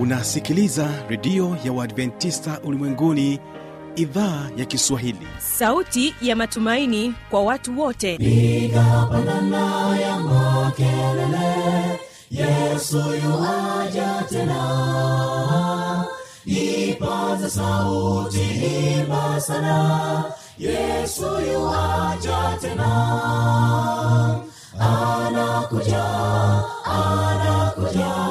Unasikiliza redio ya Waadventista Ulimwenguni, idhaa ya Kiswahili. Sauti ya matumaini kwa watu wote. Piga panana ya makelele, Yesu yuaja tena. Ipaza sauti, imba sana, Yesu yuaja tena. Anakuja, anakuja,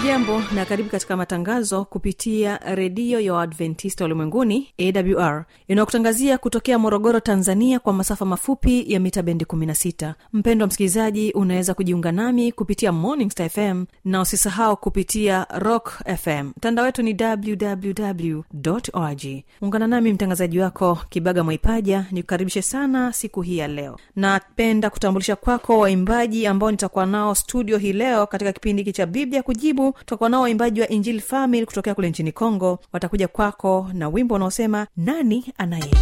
Ujambo na karibu katika matangazo kupitia redio ya Adventista Ulimwenguni AWR. Inakutangazia kutokea Morogoro, Tanzania kwa masafa mafupi ya mita bendi 16. Mpendwa msikilizaji, unaweza kujiunga nami kupitia Morningstar FM na usisahau kupitia Rock FM. Mtandao wetu ni www.org. Ungana nami mtangazaji wako Kibaga Mwaipaja, nikukaribishe sana siku hii ya leo. Napenda kutambulisha kwako waimbaji ambao nitakuwa nao studio hii leo katika kipindi hiki cha Biblia kujibu. Tutakuwa nao waimbaji wa Injili Family kutokea kule nchini Kongo. Watakuja kwako na wimbo unaosema nani anayejua.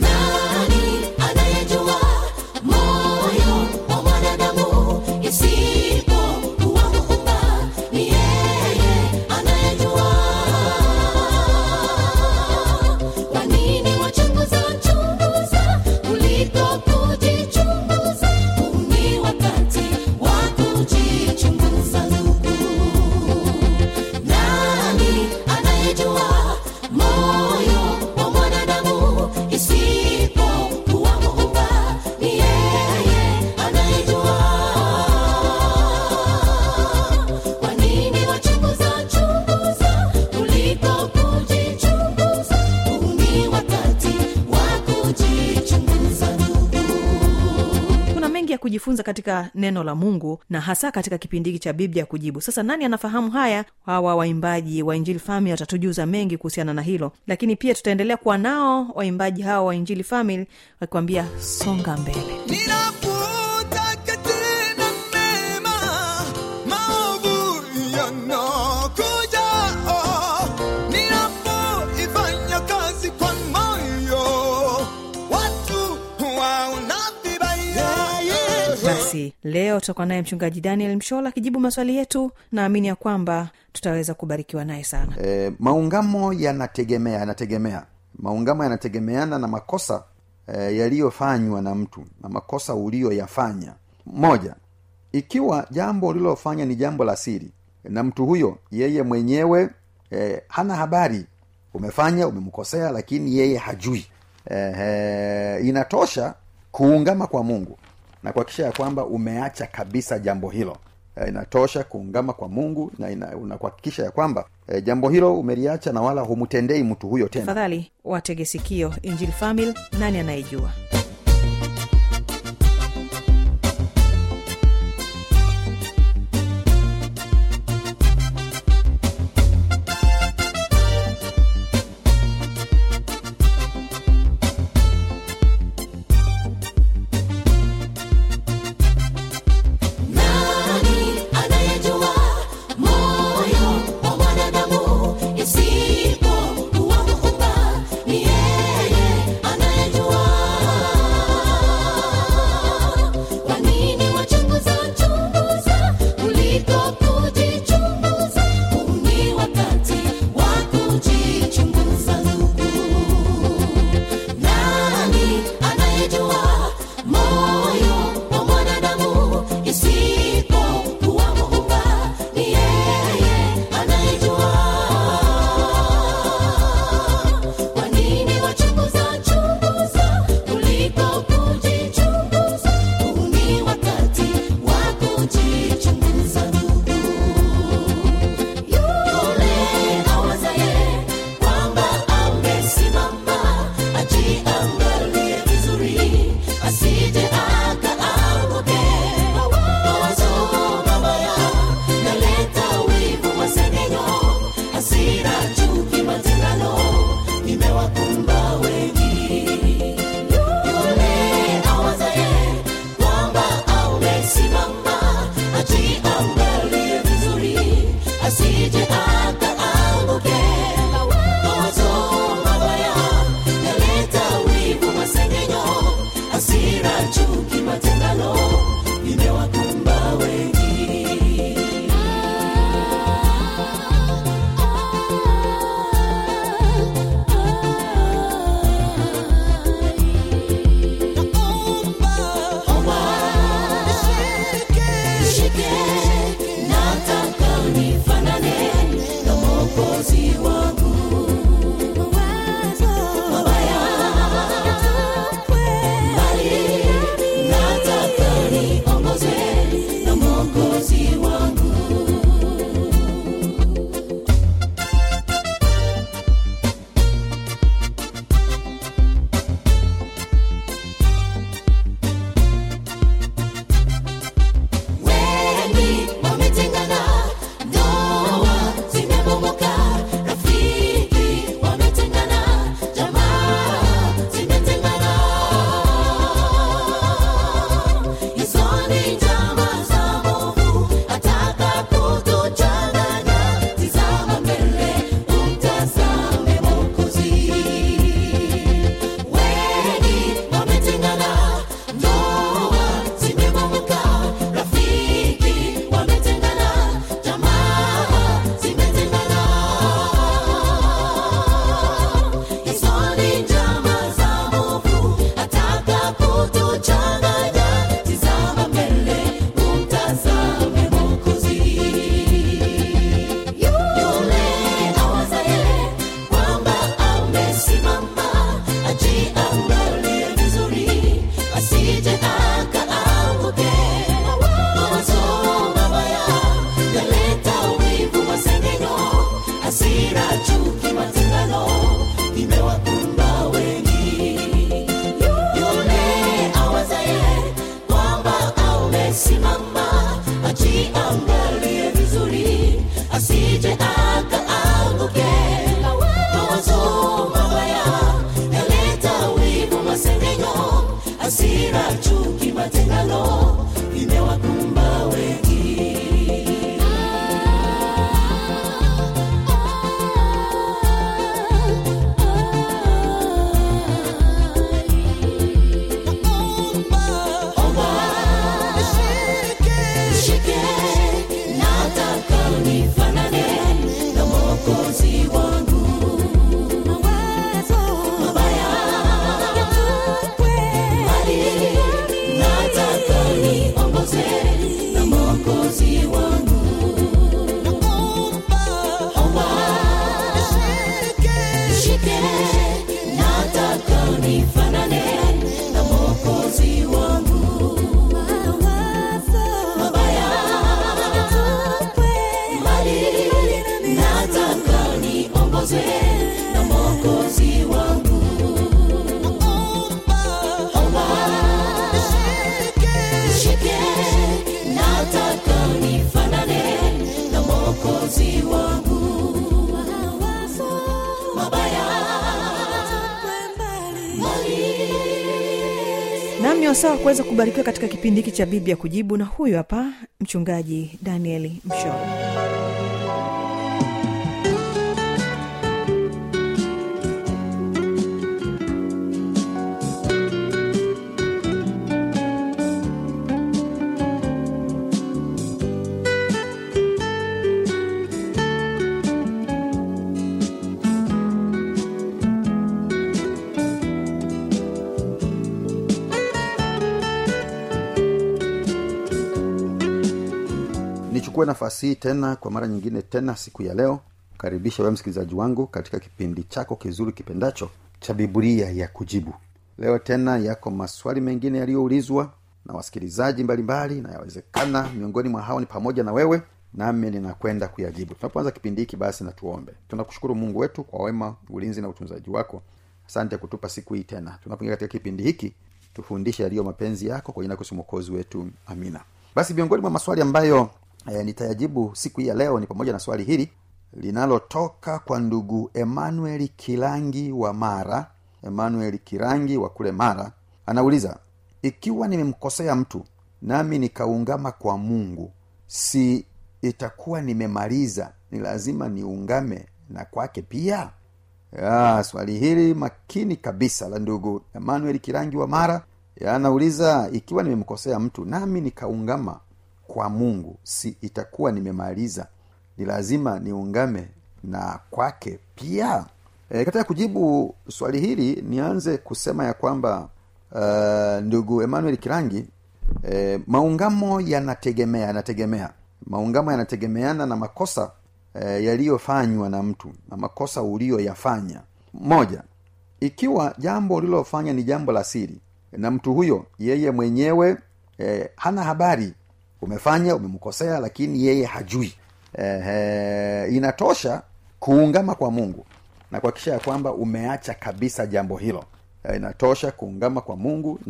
Nani anayejua moyo wa mwanadamu isipo kuwa Muumba, ni yeye anayejua. Kwa nini wachunguza kuliko kujichunguza? Ni wakati wa kujichunguza. Kujifunza katika neno la Mungu na hasa katika kipindi hiki cha Biblia kujibu. Sasa nani anafahamu haya? Hawa waimbaji wa Injili Family watatujuza mengi kuhusiana na hilo. Lakini pia tutaendelea kuwa nao waimbaji hawa wa Injili Family wakikwambia songa mbele. Leo tutakuwa naye mchungaji Daniel Mshola akijibu maswali yetu. Naamini ya kwamba tutaweza kubarikiwa naye sana. Maungamo yanategemea. Maungamo yanategemeana na makosa yaliyofanywa na mtu na makosa uliyoyafanya. Moja, ikiwa jambo ulilofanya ni jambo la siri na mtu huyo yeye mwenyewe hana habari umefanya, umemkosea, lakini yeye hajui. Inatosha kuungama kwa Mungu na kuhakikisha kwamba umeacha kabisa jambo hilo. Inatosha kuungama kwa Mungu na kuhakikisha kwamba jambo hilo umeliacha na wala humtendei mtu huyo tena. Tafadhali watege sikio, Injili Family, nani anayejua. Isipo kuwa Muumba, ni yeye anayejua. imewakumba wengi. Sawa kuweza kubarikiwa katika kipindi hiki cha Biblia kujibu, na huyu hapa mchungaji Daniel Mshola. Kwa nafasi tena kwa mara nyingine tena siku ya leo, karibisha wewe msikilizaji wangu katika kipindi chako kizuri kipendacho cha Biblia ya kujibu. Leo tena yako maswali mengine yaliyoulizwa na wasikilizaji mbalimbali, na yawezekana miongoni mwa hao ni pamoja na wewe, nami ninakwenda kuyajibu. Tunapoanza kipindi hiki basi na tuombe. Tunakushukuru Mungu wetu kwa wema, ulinzi na utunzaji wako. Asante kutupa siku hii tena. Tunapoingia katika kipindi hiki, tufundishe yaliyo mapenzi yako kwa jina la Yesu Mwokozi wetu. Amina. Basi miongoni mwa maswali ambayo nitayajibu siku ya leo ni pamoja na swali hili linalotoka kwa ndugu Emmanuel Kirangi wa Mara. Emmanuel Kirangi wa kule Mara anauliza, ikiwa nimemkosea mtu nami nikaungama kwa Mungu, si itakuwa nimemaliza? Ni lazima niungame na kwake pia? Swali hili makini kabisa la ndugu Emmanuel Kirangi wa Mara Anauliza, ikiwa nimemkosea mtu nami nikaungama kwa Mungu, si itakuwa nimemaliza? Ni lazima niungame na kwake pia. Katika kujibu swali hili nianze kusema ya kwamba ndugu Emmanuel Kirangi, maungamo yanategemea. Maungamo yanategemeana na makosa yaliyofanywa na mtu na makosa uliyoyafanya. Moja, ikiwa jambo ulilofanya ni jambo la siri na mtu huyo yeye mwenyewe hana habari umefanya, umemkosea, lakini yeye hajui, inatosha kuungama kwa Mungu na kuhakikisha kwamba umeacha kabisa jambo hilo. Inatosha kuungama kwa Mungu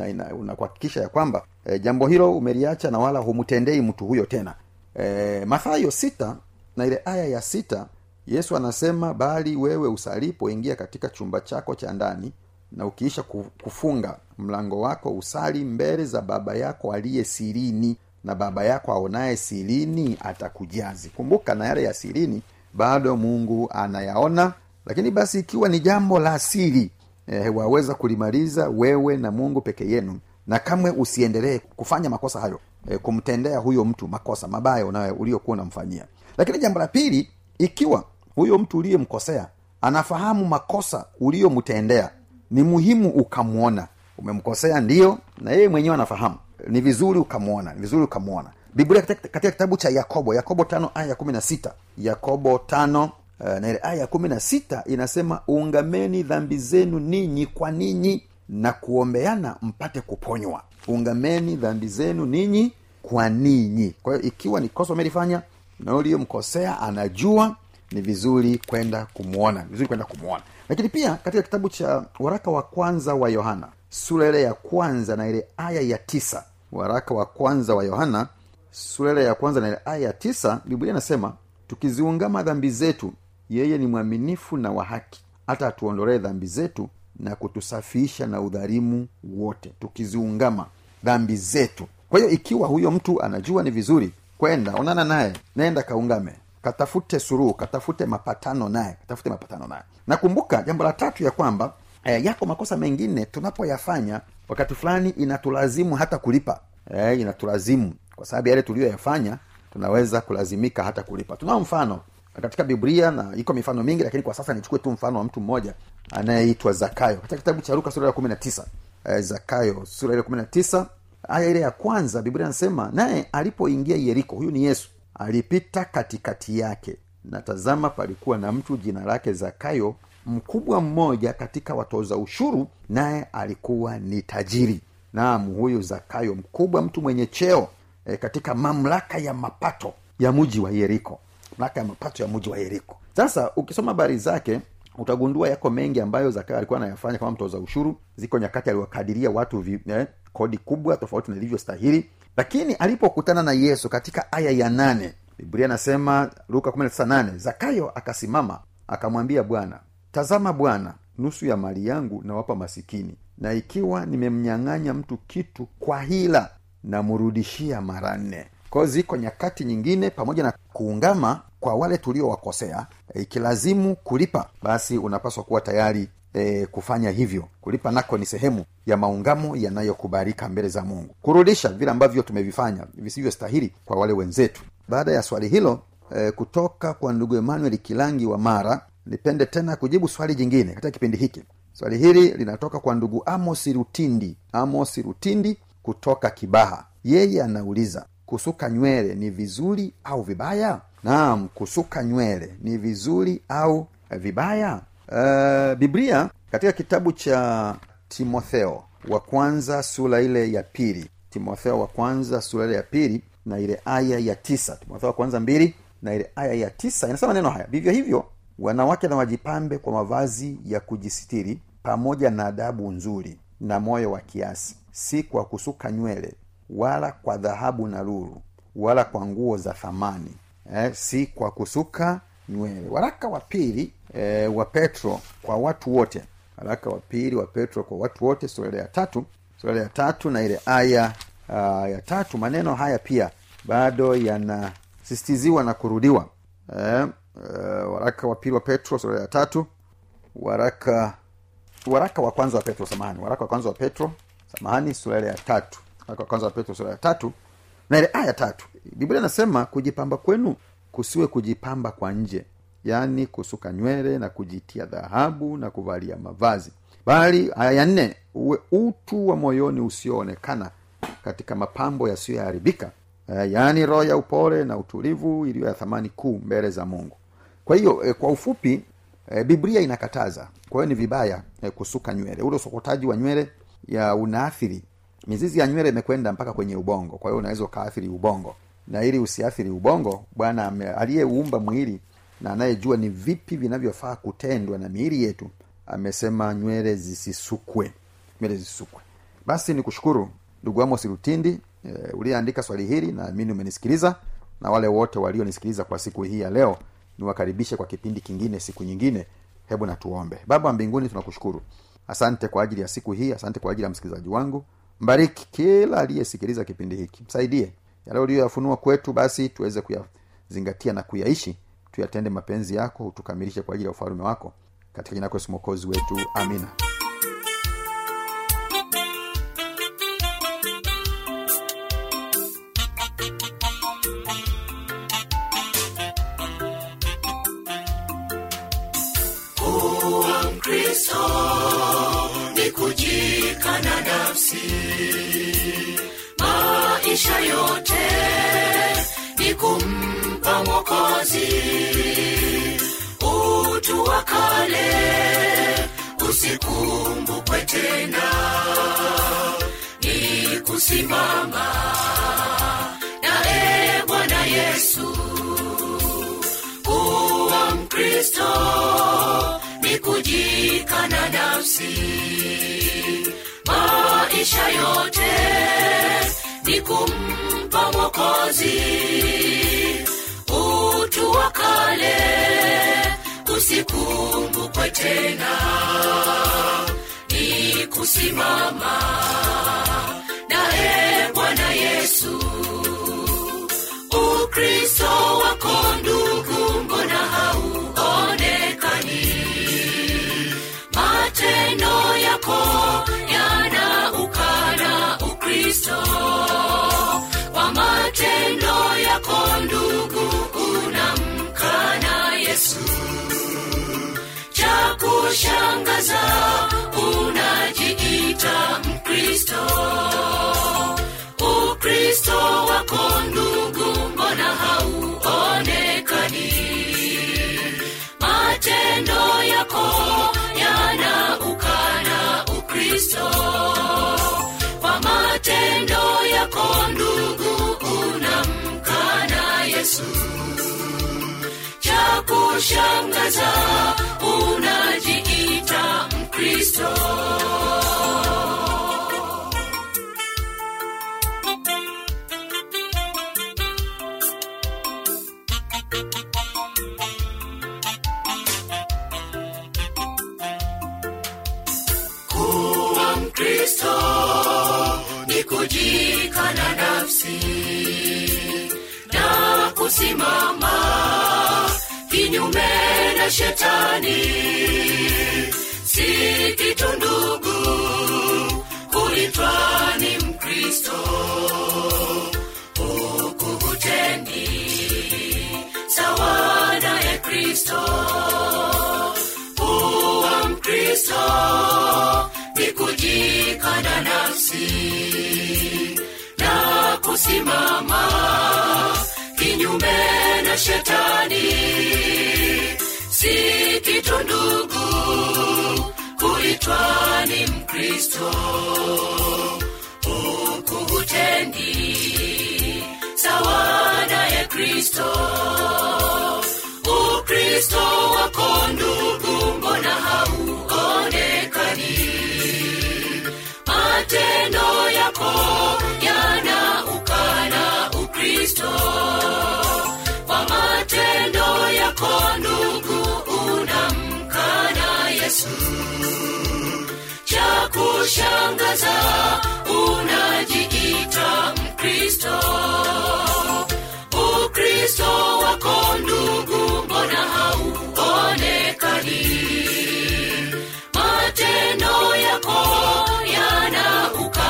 na kuhakikisha ya kwamba jambo hilo umeliacha na wala humtendei mtu huyo tena. Mathayo 6 na ile aya ya 6, Yesu anasema, bali wewe usalipoingia katika chumba chako cha ndani na ukiisha kufunga mlango wako, usali mbele za Baba yako aliye sirini, na Baba yako aonaye sirini atakujazi. Kumbuka, na yale ya sirini bado Mungu anayaona, lakini basi ikiwa ni jambo la siri waweza kulimaliza wewe na Mungu peke yenu, na kamwe usiendelee kufanya makosa hayo, kumtendea huyo mtu makosa mabaya uliyokuwa unamfanyia. Lakini jambo la pili, ikiwa huyo mtu uliyemkosea anafahamu makosa uliyomtendea, ni muhimu ukamuona. Umemkosea ndio, na yeye mwenyewe anafahamu. Ni vizuri ukamuona, ni vizuri ukamuona. Biblia katika kitabu cha Yakobo 5 aya 16. Yakobo 5 na aya 16 inasema, ungameni dhambi zenu ninyi kwa ninyi na kuombeana mpate kuponywa. Ungameni dhambi zenu ninyi kwa ninyi. Kwa hiyo ikiwa ni kosa umelifanya na uliyemkosea anajua, ni vizuri kwenda kumuona, vizuri kwenda kumuona. Lakini pia katika kitabu cha waraka wa kwanza wa Yohana sura ile ya kwanza na ile aya ya 9, waraka wa kwanza wa Yohana sura ile ya kwanza na ile aya ya 9, Biblia inasema, tukiziungama dhambi zetu yeye ni mwaminifu na wa haki hata atuondolee dhambi zetu na kutusafisha na udhalimu wote. Tukiziungama dhambi zetu. Kwa hiyo ikiwa huyo mtu anajua, ni vizuri kwenda onana naye, nenda kaungame, katafute suluhu, katafute mapatano naye, katafute mapatano naye. Nakumbuka jambo la tatu ya kwamba yako makosa mengine tunapoyafanya wakati fulani inatulazimu hata kulipa. Inatulazimu kwa sababu yale tuliyoyafanya tunaweza kulazimika hata kulipa. Tuna mfano katika Biblia na iko mifano mingi, lakini kwa sasa nichukue tu mfano wa mtu mmoja anayeitwa Zakayo. Katika kitabu cha Luka sura ya 19, Zakayo sura ya 19 aya ile ya kwanza, Biblia inasema, naye alipoingia Yeriko, huyu ni Yesu, alipita katikati yake, na tazama palikuwa na mtu jina lake Zakayo, mkubwa mmoja katika watoza ushuru, naye alikuwa ni tajiri. Naam, huyu Zakayo mkubwa, mtu mwenye cheo katika mamlaka ya mapato ya mji wa Yeriko, mamlaka ya mapato ya mji wa Yeriko. Sasa ukisoma habari zake utagundua yako mengi ambayo Zakayo alikuwa anayafanya kama mtoza ushuru. Ziko nyakati aliwakadiria watu kodi kubwa tofauti na ilivyostahili. Lakini alipokutana na Yesu katika aya ya 8, Biblia inasema Luka 19:8, Zakayo akasimama akamwambia Bwana, tazama Bwana, nusu ya mali yangu nawapa masikini, na ikiwa nimemnyang'anya mtu kitu kwa hila na murudishia mara 4. Kwa hiyo ziko nyakati nyingine, pamoja na kuungama kwa wale tuliowakosea, ikilazimu kulipa, basi unapaswa kuwa tayari kufanya hivyo. Kulipa nako ni sehemu ya maungamo yanayokubalika mbele za Mungu, kurudisha vile ambavyo tumevifanya visivyostahili kwa wale wenzetu. Baada ya swali hilo kutoka kwa ndugu Emmanuel Kilangi wa Mara, nipende tena kujibu swali jingine katika kipindi hiki. Swali hili linatoka kwa ndugu Amos Rutindi kutoka Kibaha. Yeye anauliza, kusuka nywele ni vizuri au vibaya? Naam, kusuka nywele ni vizuri au vibaya? Biblia katika kitabu cha Timotheo wa kwanza sura ile ya 2, Timotheo wa kwanza sura ile ya 2 na ile aya ya 9, Timotheo wa kwanza 2 na ile aya ya 9 inasema neno haya, vivyo hivyo wanawake na wajipambe kwa mavazi ya kujisitiri pamoja na adabu nzuri na moyo wa kiasi, si kwa kusuka nywele wala kwa dhahabu na lulu wala kwa nguo za thamani. Si kwa kusuka nywele. Waraka wa 2 wa Petro kwa watu wote, waraka wa 2 wa Petro kwa watu wote sura ya 3, sura ya 3 na ile aya ya 3, maneno haya pia bado yanasisitiziwa na kurudiwa. Waraka wa 2 wa Petro sura ya 3, waraka wa kwanza wa Petro, samahani, waraka wa kwanza wa Petro Samahani sura ya 3. Kwa kwanza Petro sura ya 3 na ile aya 3. Biblia inasema kujipamba kwenu kusiwe kujipamba kwa nje, yani kusuka nywele na kujitia dhahabu na kuvalia mavazi. Bali aya ya 4, uwe utu wa moyoni usioonekana katika mapambo yasiyoharibika, yani roho ya upole na utulivu iliyo ya thamani kuu mbele za Mungu. Kwa hiyo kwa ufupi Biblia inakataza. Kwa hiyo ni vibaya kusuka nywele. Ule usokotaji wa nywele ya unaathiri. Mizizi ya nywele imekwenda mpaka kwenye ubongo. Kwa hiyo unaweza kaathiri ubongo. Na ili usiathiri ubongo, Bwana aliyeuumba mwili na anayejua ni vipi vinavyofaa kutendwa na miili yetu, amesema nywele zisisukwe. Nywele zisisukwe. Basi nikushukuru ndugu Amos Rutindi, uliandika swali hili na mimi umenisikiliza, na wale wote walionisikiliza kwa siku hii ya leo niwakaribishe kwa kipindi kingine siku nyingine. Hebu na tuombe. Baba mbinguni, tunakushukuru. Asante kwa ajili ya siku hii, asante kwa ajili ya msikilizaji wangu. Mbariki kila aliyesikiliza kipindi hiki. Msaidie yale uliyoyafunua kwetu, basi tuweze kuyazingatia na kuyaishi. Tuyatende mapenzi yako, utukamilishe kwa ajili ya ufalme wako. Katika jina la Yesu Mwokozi wetu. Amina. Kana nafsi maisha yote ni kumpa Mwokozi, utu wa kale usikumbukwe tena, ni kusimama nawe Bwana Yesu. Kuwa Mkristo ni kujikana nafsi, maisha yote ni kumpa Mwokozi, utu wa kale usikumbukwe tena, ni kusimama nawe Bwana Yesu. Ukristo wako ndugu, mbona hauonekani? Matendo yako kwa matendo yako ndugu, unamkana Yesu. Cha kushangaza, unajiita Mkristo. Ukristo wako ndugu, mbona hauonekani? Matendo yako yanaukana Ukristo. Matendo yako ndugu, unamkana Yesu. Cha kushangaza, unajiita Mkristo. Kuwa Mkristo kujikana nafsi na kusimama kinyume na shetani, si kitu ndugu kuitwa ni Mkristo. Ukuhutendi sawa naye Kristo. Kuwa Mkristo ni kujikana nafsi kusimama kinyume na shetani, si kitu ndugu kuitwa ni Mkristo. Ukuhutendi sawa naye Kristo. Ukristo wako ndugu, mbona hauonekani? Matendo yako kwa matendo yako ndugu, unamkana Yesu. Cha kushangaza, unajiita Mkristo. Ukristo wako ndugu, mbona hauonekani? Matendo yako yanauka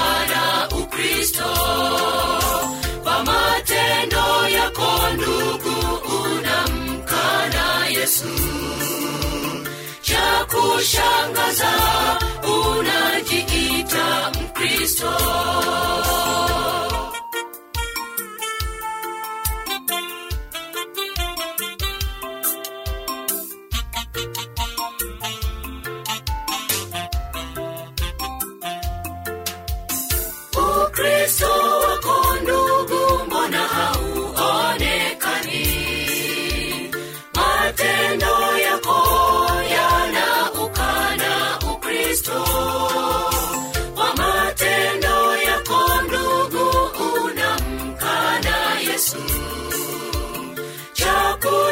kushangaza, unajiita Mkristo.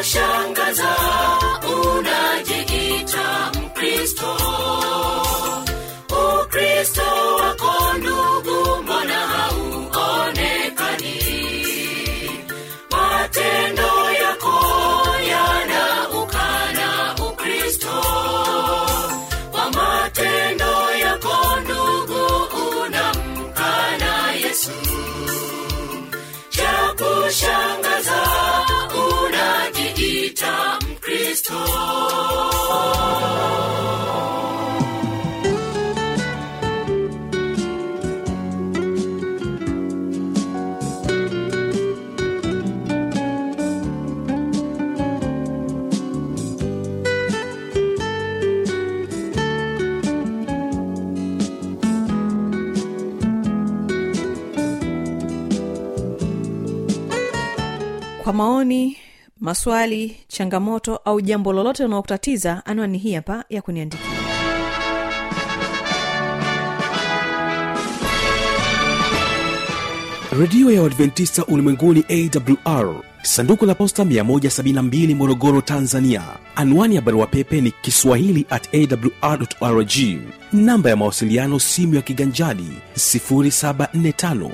Shangaza, unajiita Mkristo. Ukristo wako ndugu, mbona hauonekani? Matendo yako yanaukana Ukristo. Kwa matendo yako ndugu, unamkana Yesu. Cha kushangaza, unajiita Mkristo. Kwa maoni, maswali, changamoto au jambo lolote linalokutatiza, anwani hii hapa ya kuniandikia. Radio ya Adventista Ulimwenguni AWR, sanduku la posta 172, Morogoro, Tanzania. Anwani ya barua pepe ni kiswahili@awr.org. Namba ya mawasiliano simu ya kiganjani 0745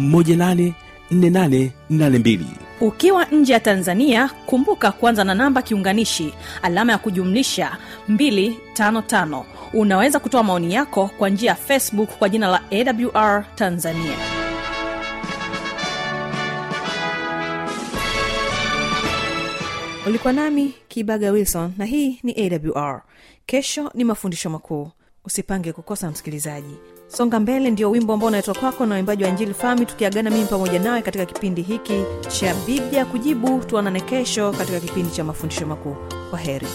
184882. Ukiwa nje ya Tanzania, kumbuka kwanza na namba kiunganishi alama ya kujumlisha 255. Unaweza kutoa maoni yako kwa njia ya Facebook kwa jina la AWR Tanzania. Ulikuwa nami Kibaga Wilson na hii ni AWR. Kesho ni mafundisho makuu. Usipange kukosa, msikilizaji. Songa mbele ndio wimbo ambao unaitwa kwako na waimbaji wa Injili Family, tukiagana mimi pamoja nawe katika kipindi hiki cha Biblia Kujibu. Tuonane kesho katika kipindi cha mafundisho makuu. Kwaheri.